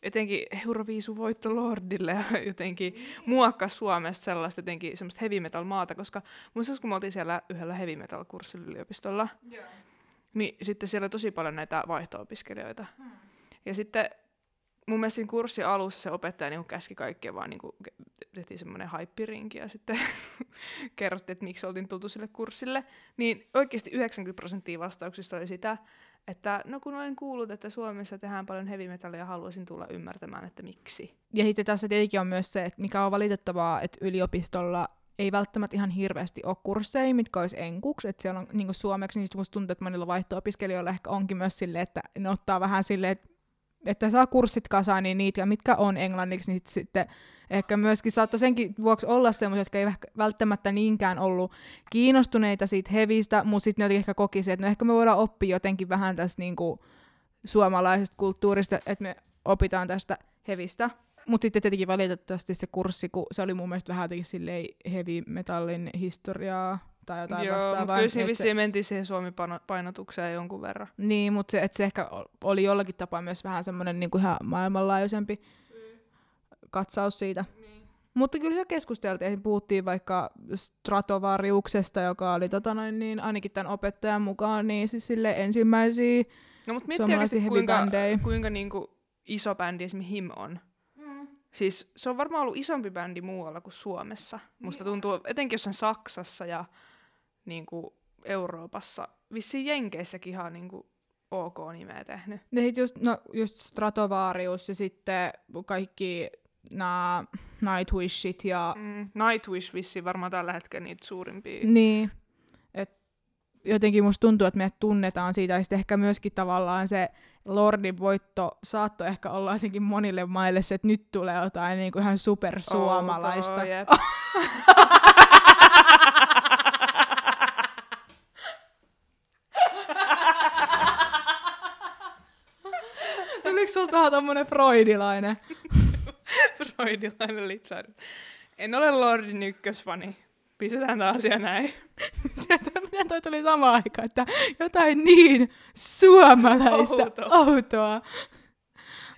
jotenkin Euroviisu voitto Lordille ja jotenkin muokkasi Suomessa sellaista jotenkin semmoista heavy metal maata, koska muistaakseni kun me oltiin siellä yhdellä heavy metal kurssilla yliopistolla, yeah. Niin sitten siellä oli tosi paljon näitä vaihto-opiskelijoita. Hmm. Ja sitten mun mielestä siinä kurssin alussa se opettaja niin käski kaikkea, vaan niin tehtiin semmoinen haippirinki ja sitten kerrottiin, että miksi oltiin tultu sille kurssille. Niin oikeasti 90% vastauksista oli sitä, että no kun olen kuullut, että Suomessa tehdään paljon heavy metallia ja haluaisin tulla ymmärtämään, että miksi. Ja sitten tässä tietenkin on myös se, että mikä on valitettavaa, että yliopistolla ei välttämättä ihan hirveästi ole kursseja, mitkä olisi enkuksi, että siellä on niin kuin suomeksi, niin musta tuntuu, että monilla vaihto-opiskelijoilla ehkä onkin myös silleen, että ne ottaa vähän silleen, että saa kurssit kasaan, niin niitä, mitkä on englanniksi, niin sitten ehkä myöskin saattoi senkin vuoksi olla semmoisia, jotka ei välttämättä niinkään ollut kiinnostuneita siitä hevistä, mutta sitten ne jotenkin ehkä koki se, että no ehkä me voidaan oppia jotenkin vähän tästä niinku suomalaisesta kulttuurista, että me opitaan tästä hevistä. Mutta sitten tietenkin valitettavasti se kurssi, kun se oli mun mielestä vähän jotenkin silleen heavy metallin historiaa, tai jotain vastaavaa. Mutta kyllä siinä vissiin mentiin siihen Suomi-painotukseen jonkun verran. Niin, mutta se ehkä oli jollakin tapaa myös vähän semmoinen niin kuin ihan maailmanlaajuisempi katsaus siitä. Niin. Mutta kyllä se keskusteltiin, puhuttiin vaikka Stratovariuksesta, joka oli ainakin tämän opettajan mukaan niin siis ensimmäisiä no, mutta suomalaisia heavy-bändejä. Kuinka niinku iso bändi esimerkiksi HIM on? Siis se on varmaan ollut isompi bändi muualla kuin Suomessa. Musta tuntuu etenkin jossain Saksassa ja niinku Euroopassa. Vissiin Jenkeissäkin ihan niinku OK-nimeä tehnyt. Ja sit just Stratovarius ja sitten kaikki nämä Nightwishit ja... Nightwish vissiin varmaan tällä hetkellä niitä suurimpia. Niin. Jotenkin musta tuntuu, että me tunnetaan siitä, ja sitten ehkä myöskin tavallaan se Lordin voitto saattoi ehkä olla jotenkin monille maille se, että nyt tulee jotain niin kuin ihan supersuomalaista. Tuliko sulta vähän tommonen freudilainen? Freudilainen litsainen. En ole Lordin ykkösfani. Pistetään tämä asia näin. Miten toi tuli samaan aikaan, että jotain niin suomalaista outoa.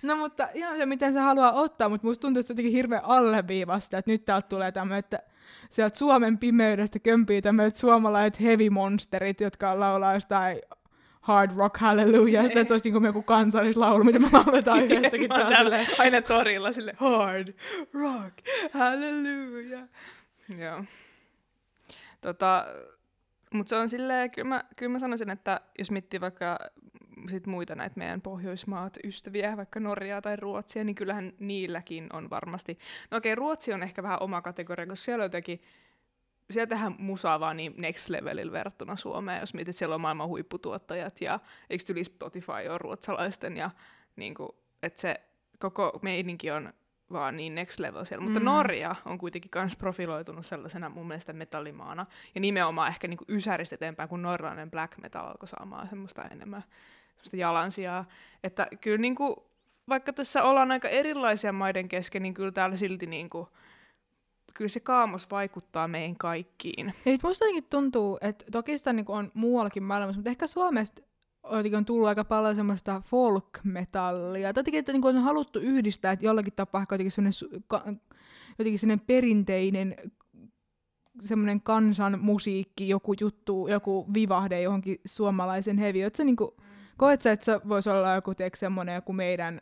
No mutta ihan se, miten se haluaa ottaa, mutta musta tuntuu, että se jotenkin hirveän alleviivasta, että nyt täältä tulee tämmöinen, että sieltä Suomen pimeydestä kömpii tämmöiset suomalaiset heavy monsterit, jotka laulaa jostain Hard Rock Hallelujahista, että se olisi niin kuin joku kansallislaulu, mitä me lauletaan yhdessäkin. Aina torilla sille Hard Rock Hallelujah. Joo. Mutta se on silleen, kyllä mä sanoisin, että jos miettii vaikka sit muita näitä meidän Pohjoismaat ystäviä, vaikka Norjaa tai Ruotsia, niin kyllähän niilläkin on varmasti. No okei, Ruotsi on ehkä vähän oma kategoria, koska siellä jotenkin, siellä tehdään musaa vaan niin next levelillä verrattuna Suomeen, jos mietit, siellä on maailman huipputuottajat ja eikö tyli Spotify ole ruotsalaisten ja niinku, että se koko meininki on vaan niin next level siellä. Mutta Norja on kuitenkin myös profiloitunut sellaisena mun mielestä metallimaana. Ja nimenomaan ehkä niinku ysäristä eteenpäin, kun norjalainen black metal alkoi saamaan semmoista enemmän semmoista jalansijaa. Että kyllä niinku, vaikka tässä ollaan aika erilaisia maiden kesken, niin kyllä täällä silti niinku, kyllä se kaamos vaikuttaa meihin kaikkiin. Ja musta jotenkin tuntuu, että toki sitä niinku on muuallakin maailmassa, mutta ehkä Suomesta on tullut aika paljon semmoista folk-metallia. Jotenkin, että on haluttu yhdistää, että jollakin tapaa jotenkin semmoinen perinteinen semmoinen kansanmusiikki, joku juttu, joku vivahde johonkin suomalaisen heavy. Niinku, koet sä, että se voisi olla joku, teekö semmoinen joku meidän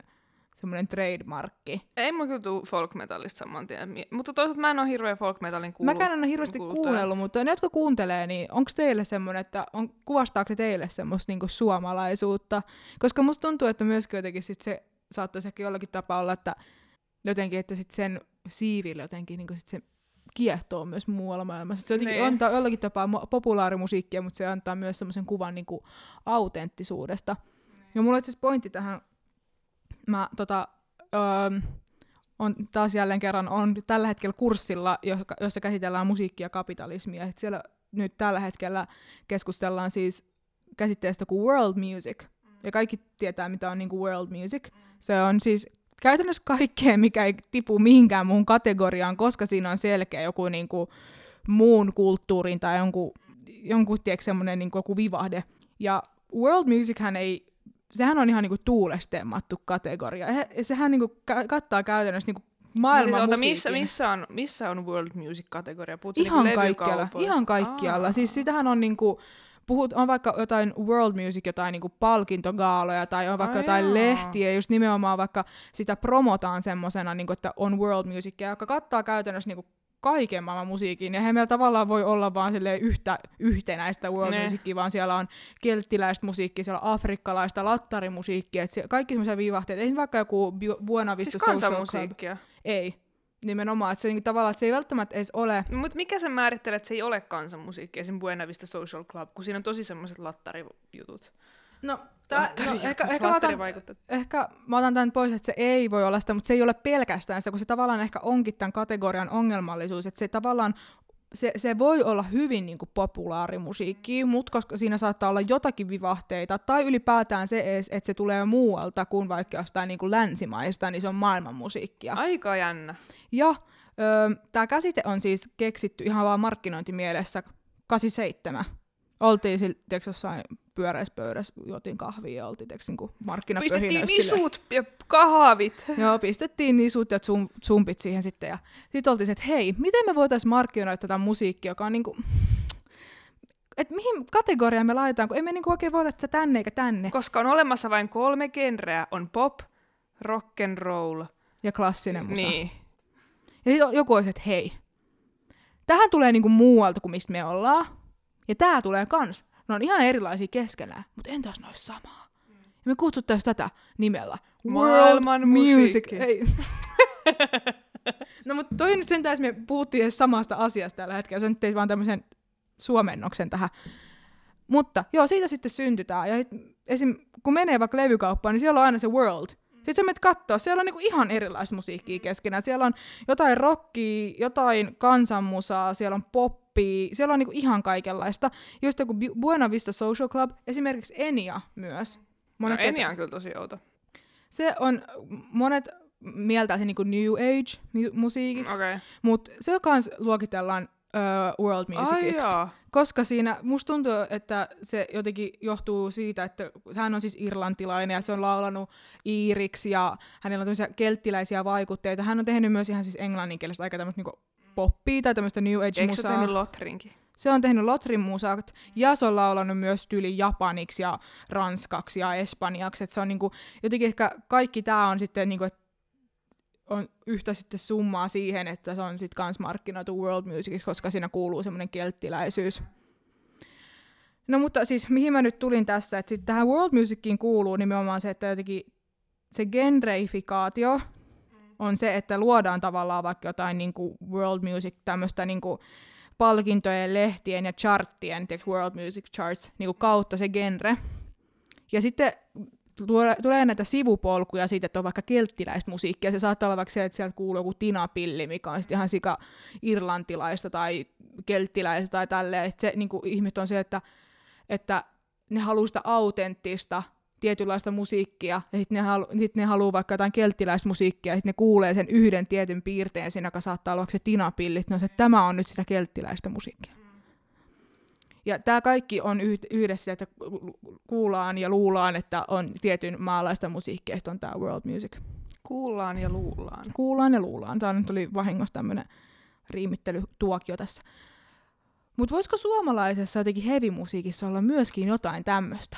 semmoinen trademarkki? Ei mun kyllä tule folk-metallista saman tien. Mutta toisaalta mä en ole hirveä folk-metallin kuullut. Mäkään en ole hirveästi kuunnellut, mutta ne, jotka kuuntelee, niin onko teille semmoinen, että kuvastaako se teille semmoista niinku suomalaisuutta? Koska musta tuntuu, että myöskin jotenkin sit se saattaisi ehkä jollakin tapaa olla, että jotenkin, että sit sen siivillä jotenkin niinku sit se kiehtoo myös muualla maailmassa. Se jotenkin antaa jollakin tapaa populaarimusiikkia, mutta se antaa myös semmoisen kuvan niinku autenttisuudesta. Nein. Ja mulla on itse asiassa pointti tähän. Mä on taas jälleen kerran on tällä hetkellä kurssilla, jossa käsitellään musiikkia ja kapitalismia. Et siellä nyt tällä hetkellä keskustellaan siis käsitteestä kuin world music. Ja kaikki tietää, mitä on niinku world music. Se on siis käytännössä kaikkea, mikä ei tipu mihinkään muun kategoriaan, koska siinä on selkeä joku niinku muun kulttuurin tai jonkun jonkun semmoinen niin joku vivahde. Ja world musichän ei, sehän on ihan niin kuin tuulestemmattu kategoria. Sehän niin kuin kattaa käytännössä niin kuin maailman musiikin. Missä on world music-kategoria? Puhutko ihan niin kaikkialla. Ihan kaikkialla. Siis sitähän on niin kuin, on vaikka jotain world music, jotain niin kuin palkintogaaloja, tai on vaikka jotain lehtiä, just nimenomaan vaikka sitä promotaan semmosena, niin kuin, että on world music, joka kattaa käytännössä niin kuin kaiken maailman musiikin, ja he meillä tavallaan voi olla vaan silleen yhtenäistä world musiikkiä, vaan siellä on kelttiläistä musiikkia, siellä on afrikkalaista lattarimusiikkia, että kaikki semmoisia viivahteita, ei vaikka joku Buena Vista Social Club. Siis kansanmusiikkia? Ei. Nimenomaan, että se, niin tavallaan, että se ei välttämättä edes ole. No, mutta mikä sä määrittelet, että se ei ole kansanmusiikkia, esimerkiksi Buena Vista Social Club, kun siinä on tosi semmoiset lattarijutut? Ehkä mä otan tämän pois, että se ei voi olla sitä, mutta se ei ole pelkästään sitä, kun se tavallaan ehkä onkin tämän kategorian ongelmallisuus, että se tavallaan se voi olla hyvin niin kuin populaarimusiikkia, mutta koska siinä saattaa olla jotakin vivahteita, tai ylipäätään se edes, että se tulee muualta kuin vaikka jostain niin kuin länsimaista, niin se on maailmanmusiikkia. Aika jännä. Ja tämä käsite on siis keksitty ihan vaan markkinointimielessä 87. Oltiin silti jossain pyöreässä pöydässä, juotiin kahvia ja oltiin niin markkinapöhinässä. Pistettiin nisut ja kahvit. Joo, pistettiin nisut ja tsumpit siihen sitten. Ja sitten oltiin se, että hei, miten me voitaisiin markkinoida tätä musiikkia, joka on niin kuin, että mihin kategoriaan me laitetaan, kun ei me niin kuin oikein voida tätä tänne eikä tänne. Koska on olemassa vain 3 genreä, on pop, rock and roll ja klassinen musa. Niin. Ja sitten joku olisi, että hei, tähän tulee niin kuin muualta kuin mistä me ollaan. Ja tää tulee kans. Ne on ihan erilaisia keskenään, mutta entäs ne ois samaa? Ja me kutsuttais tätä nimellä World Music. Ei. No mut toi nyt sentään, me puhuttiin edes samasta asiasta tällä hetkellä. Se nyt teit vaan tämmösen suomennoksen tähän. Mutta joo, siitä sitten syntytään. Ja esim, kun menee vaikka levykauppaan, niin siellä on aina se World. Sitten sä menet katsoa, siellä on niinku ihan erilaista musiikkia keskenään. Siellä on jotain rockia, jotain kansanmusaa, siellä on poppia, siellä on niinku ihan kaikenlaista. Just joku Buena Vista Social Club, esimerkiksi Enya myös. No, Enya on kyllä tosi outo. Se on, monet mieltää se niinku New Age-musiikiksi, okay, mutta se kans luokitellaan world musiciksi. Koska siinä, musta tuntuu, että se jotenkin johtuu siitä, että hän on siis irlantilainen ja se on laulanut iiriksi ja hänellä on tämmöisiä kelttiläisiä vaikutteita. Hän on tehnyt myös ihan siis englanninkielistä aika tämmöistä niinku poppia tai tämmöistä new age-musaa. Eikö se tehnyt Lotrinkin? Se on tehnyt Lotrin musaat ja se on laulanut myös tyyli japaniksi ja ranskaksi ja espanjaksi. Et se on niinku, jotenkin ehkä kaikki tää on sitten niinku, on yhtä sitten summaa siihen, että se on sitten kans markkinoitu world musiciksi, koska siinä kuuluu semmoinen kelttiläisyys. No mutta siis mihin mä nyt tulin tässä, että sitten tähän world musiciin kuuluu nimenomaan se, että jotenkin se genreifikaatio on se, että luodaan tavallaan vaikka jotain niinku world music, tämmöistä niinku palkintojen, lehtien ja charttien, world music charts, niinku kautta se genre. Ja sitten tulee näitä sivupolkuja siitä, että on vaikka kelttiläistä musiikkia. Se saattaa olla vaikka se, että sieltä kuuluu joku tinapilli, mikä on sitten ihan sika irlantilaista tai kelttiläistä tai tälleen. Että se niin kuin ihmiset on se, että ne haluaa sitä autenttista tietynlaista musiikkia ja sitten ne haluaa vaikka jotain kelttiläistä musiikkia ja sitten ne kuulee sen yhden tietyn piirteen siinä, joka saattaa olla se tinapilli. No se, että tämä on nyt sitä kelttiläistä musiikkia. Ja tämä kaikki on yhdessä, että kuullaan ja luullaan, että on tietyn maalaista musiikkia, että on tämä world music. Kuullaan ja luullaan. Kuullaan ja luullaan. Tämä nyt oli vahingossa tämmöinen riimittelytuokio tässä. Mutta voisiko suomalaisessa jotenkin heavy-musiikissa olla myöskin jotain tämmöistä?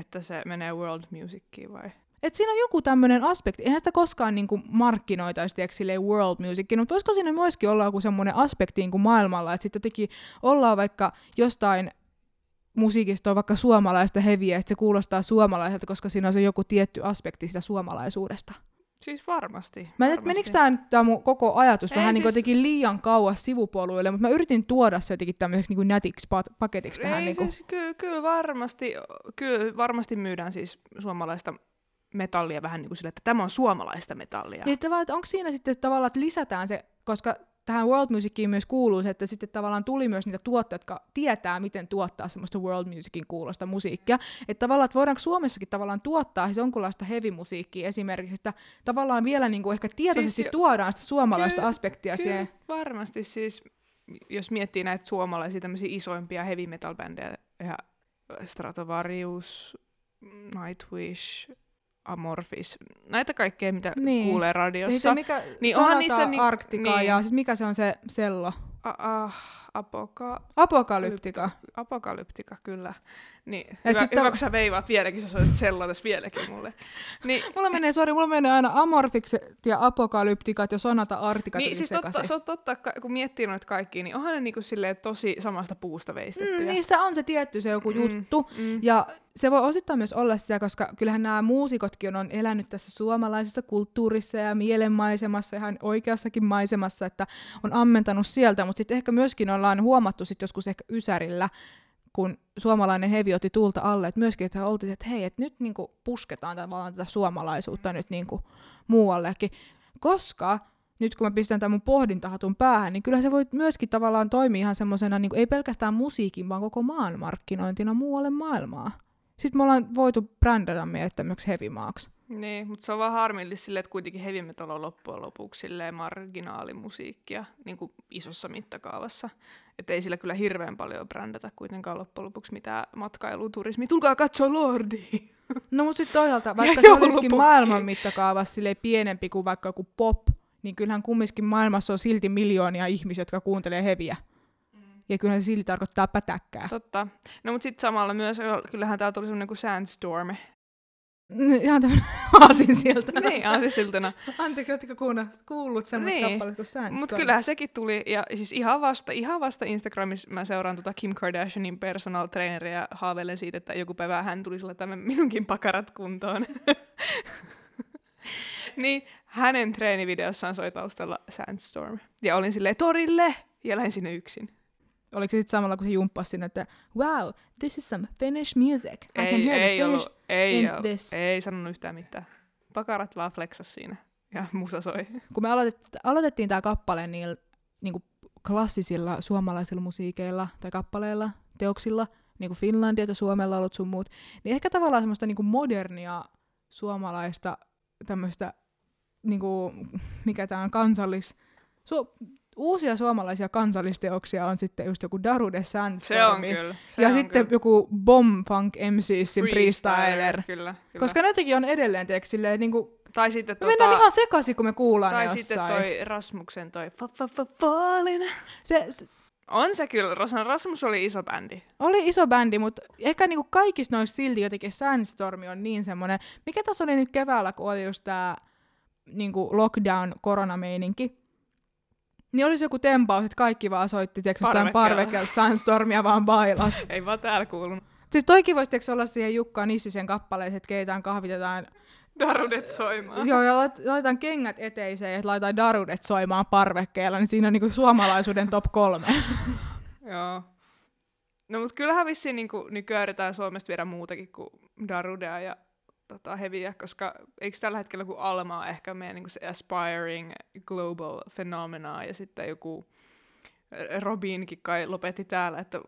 Että se menee world musiciin vai? Että siinä on joku tämmöinen aspekti. Eihän sitä koskaan niinku markkinoitaisi silleen world musiciin, mutta voisiko siinä myöskin olla joku semmoinen aspekti niinku maailmalla, että sitten jotenkin ollaan vaikka jostain musiikista on vaikka suomalaista heviä, että se kuulostaa suomalaiselta, koska siinä on se joku tietty aspekti sitä suomalaisuudesta. Siis varmasti. Mä en tiedä, menikö tämä mun koko ajatus vähän niin jotenkin liian kauas sivupoluille, mutta mä yritin tuoda se jotenkin tämmöiseksi niin nätiksi paketiksi tähän. Ei niin siis, kyllä varmasti myydään siis suomalaista metallia vähän niin kuin sille, että tämä on suomalaista metallia. Niin tavallaan, että onko siinä sitten tavallaan, että lisätään se, koska tähän world musiciin myös kuuluu se, että sitten tavallaan tuli myös niitä tuottajia, jotka tietää, miten tuottaa semmoista world musicin kuulosta musiikkia. Että tavallaan, että voidaanko Suomessakin tavallaan tuottaa jonkunlaista heavy-musiikkia esimerkiksi, että tavallaan vielä niin kuin ehkä tietoisesti siis tuodaan sitä suomalaista aspektia siihen. Varmasti siis jos miettii näitä suomalaisia tämmöisiä isoimpia heavy metal bändejä, ja Stratovarius, Nightwish, Amorphis, näitä kaikkea, mitä niin kuulee radiossa. Mikä, niin onhan niissä... Arktikaa niin, ja siis mikä se on se sello? Apokalyptika, kyllä. Niin, hyvä, kun sä veivaat vieläkin, sä soit sello tässä vieläkin mulle. Niin, mulla menee aina amorfikset ja apokalyptikat ja sonata artikat. Niin, siis totta, kun miettii noita kaikkia, niin onhan ne niinku silleen tosi samasta puusta veistettyjä. Niissä on se tietty, se joku juttu. Ja se voi osittain myös olla sitä, koska kyllähän nämä muusikotkin on elänyt tässä suomalaisessa kulttuurissa ja mielenmaisemassa, ihan oikeassakin maisemassa, että on ammentanut sieltä, mutta sitten ehkä myöskin ollaan huomattu sit joskus ehkä Ysärillä, kun suomalainen hevi otti tuulta alle, että myöskin että oltiin, että hei, että nyt niinku pusketaan tavallaan tätä suomalaisuutta nyt niinku muuallekin, koska nyt kun mä pistän tämän mun pohdintahatun päähän, niin kyllä se voi myöskin tavallaan toimia ihan semmoisena, niinku, ei pelkästään musiikin, vaan koko maan markkinointina muualle maailmaa. Sitten me ollaan voitu brändätä meidät tämmöksi hevimaaksi. Niin, mutta se on vaan harmillista silleen, että kuitenkin heavy metal on loppujen lopuksi silleen marginaalimusiikkia niin kuin isossa mittakaavassa. Että ei sillä kyllä hirveän paljon brändätä kuitenkaan loppujen lopuksi mitään matkailuturismia. Tulkaa katsoa Lordia! No mutta sitten toisaalta, vaikka se olisikin maailman mittakaavassa silleen pienempi kuin vaikka joku pop, niin kyllähän kumminkin maailmassa on silti miljoonia ihmisiä, jotka kuuntelee heavyä. Ja kyllähän se silti tarkoittaa pätäkkää. Totta. No mutta sitten samalla myös, kyllähän tää tuli semmoinen kuin sandstorm. Ihan tämmönen aasinsiltana. Niin, aasinsiltana. Anteeksi, ootko kuullut semmoista niin kappaleet kuin sandstorm? Mutta kyllähän sekin tuli, ja siis ihan vasta Instagramissa mä seuraan Kim Kardashianin personal traineria ja haaveilen siitä, että joku päivä hän tuli sillä tämän minunkin pakarat kuntoon. Niin, hänen treenivideossaan soi taustalla sandstorm. Ja olin silleen torille, ja lähdin sinne yksin. Oliko se sitten samalla, kun se jumppasi sinne, että wow, this is some Finnish music. I can hear the Finnish in this. Ei sanonut yhtään mitään. Pakarat vaan fleksas siinä ja musa soi. Kun me aloitettiin tämä kappale niillä niinku klassisilla suomalaisilla musiikeilla tai kappaleilla, teoksilla, niin kuin Finlandia ja Suomella ollut sun muut, niin ehkä tavallaan semmoista niinku modernia suomalaista tämmöistä, niinku, mikä tämä on, uusia suomalaisia kansallisteoksia on sitten just joku Darude Sandstormi. Ja sitten kyllä joku Bomb Funk MCsin Freestyler. Kyllä. Koska näitäkin on edelleen teeksi silleen niinku... Tai sitten me mennään ihan sekaisin, kun me kuullaan tai jossain. Tai sitten toi Rasmuksen toi Fallin. On se kyllä. Rasmus oli iso bändi. Oli iso bändi, mutta ehkä niinku kaikissa noissa silti jotenkin Sandstormi on niin semmoinen. Mikä tässä oli nyt keväällä, kun oli just tää niinku lockdown-koronameininki? Niin olisi joku tempaus, että kaikki vaan soitti jostain parvekkeelta Sandstormia vaan bailas. Ei vaan täällä kuulunut. Siis toikin voisi olla siihen Jukka Nissisen kappaleeseen, että keitään kahvit, jotain... Darudet soimaan. Joo, ja laitetaan kengät eteiseen ja laitetaan darudet soimaan parvekkeella, niin siinä on niinku suomalaisuuden top 3. Joo. No mut kyllähän vissiin niinku nykyään yritetään Suomesta viedä muutakin kuin darudea ja heviä, koska eikö tällä hetkellä joku Alma on ehkä meidän niinku se aspiring global phenomena, ja sitten joku Robinkin kai lopetti täällä, että,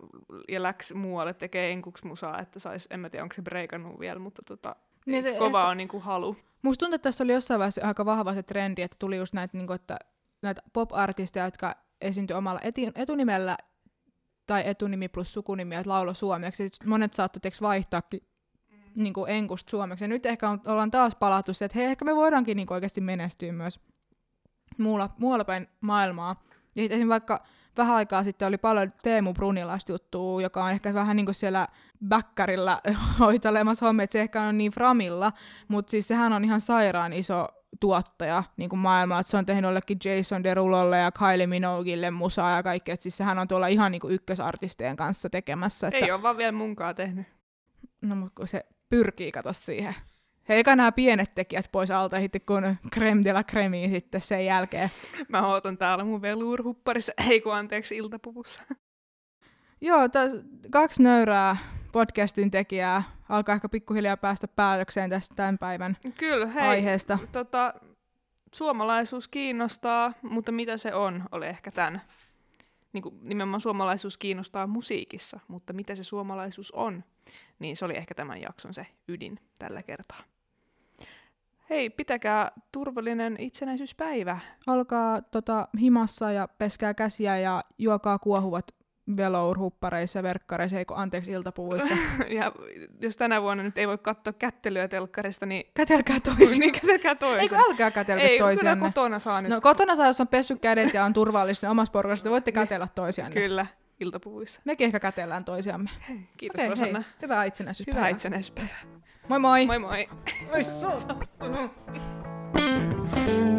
ja läks muualle tekee enkuks musaa, että sais, en mä tiedä onko se breikannut vielä, mutta niin, kova on niinku halu. Musta tuntuu, että tässä oli jossain vaiheessa aika vahva se trendi, että tuli just näitä, niinku, että, näitä pop-artisteja, jotka esiintyi omalla etunimellä tai etunimi plus sukunimi, että laulo suomeksi, monet saattoi vaihtaakin niinku enkusta suomeksi. Ja nyt ehkä ollaan taas palattu se, että hei, ehkä me voidaankin niinku oikeasti menestyä myös muualla päin maailmaa. Ja esimerkiksi vaikka vähän aikaa sitten oli paljon Teemu Brunilaista juttua, joka on ehkä vähän niinku siellä bäkkärillä hoitelemassa hommia, että se ehkä on niin framilla, mutta siis sehän on ihan sairaan iso tuottaja niinku maailmaa, että se on tehnyt jollekin Jason Derulolle ja Kylie Minogille musaa ja kaikkea, että siis sehän on tuolla ihan niinku ykkösartistien kanssa tekemässä. Että... Ei ole vaan vielä munkaan tehnyt. No mutta se pyrkii, kato siihen. Eikä nämä pienet tekijät pois alta sitten, kun creme de la cremea sitten sen jälkeen. Mä ootan täällä mun veluurhupparissa, ei kun anteeksi iltapuvussa. Joo, kaksi nöyrää podcastin tekijää alkaa ehkä pikkuhiljaa päästä päätökseen tästä tämän päivän kyllä, hei, aiheesta. Suomalaisuus kiinnostaa, mutta mitä se on, oli ehkä tämän. Niin kuin nimenomaan suomalaisuus kiinnostaa musiikissa, mutta mitä se suomalaisuus on, niin se oli ehkä tämän jakson se ydin tällä kertaa. hei, pitäkää turvallinen itsenäisyyspäivä. Olkaa himassa ja peskää käsiä ja juokaa kuohuvat velourhuppareissa ja verkkareissa, iltapuvuissa. Ja jos tänä vuonna nyt ei voi katsoa kättelyä telkkarista, niin kätelkää toisiaan. Eikö älkää kätelkö toisiaan? Ei, kyllä kotona saa nyt. No kotona saa, jos on pessyt kädet ja on turvallista omassa porukassa, voitte kätellä toisiaan. Kyllä, iltapuvuissa. Mekin ehkä kätellään toisiamme. Hei, kiitos okay, Rosanna. Hei. Hyvää itsenäisyyspäivää. Hyvää itsenäisyyspäivää. Moi moi! Moi moi! Moi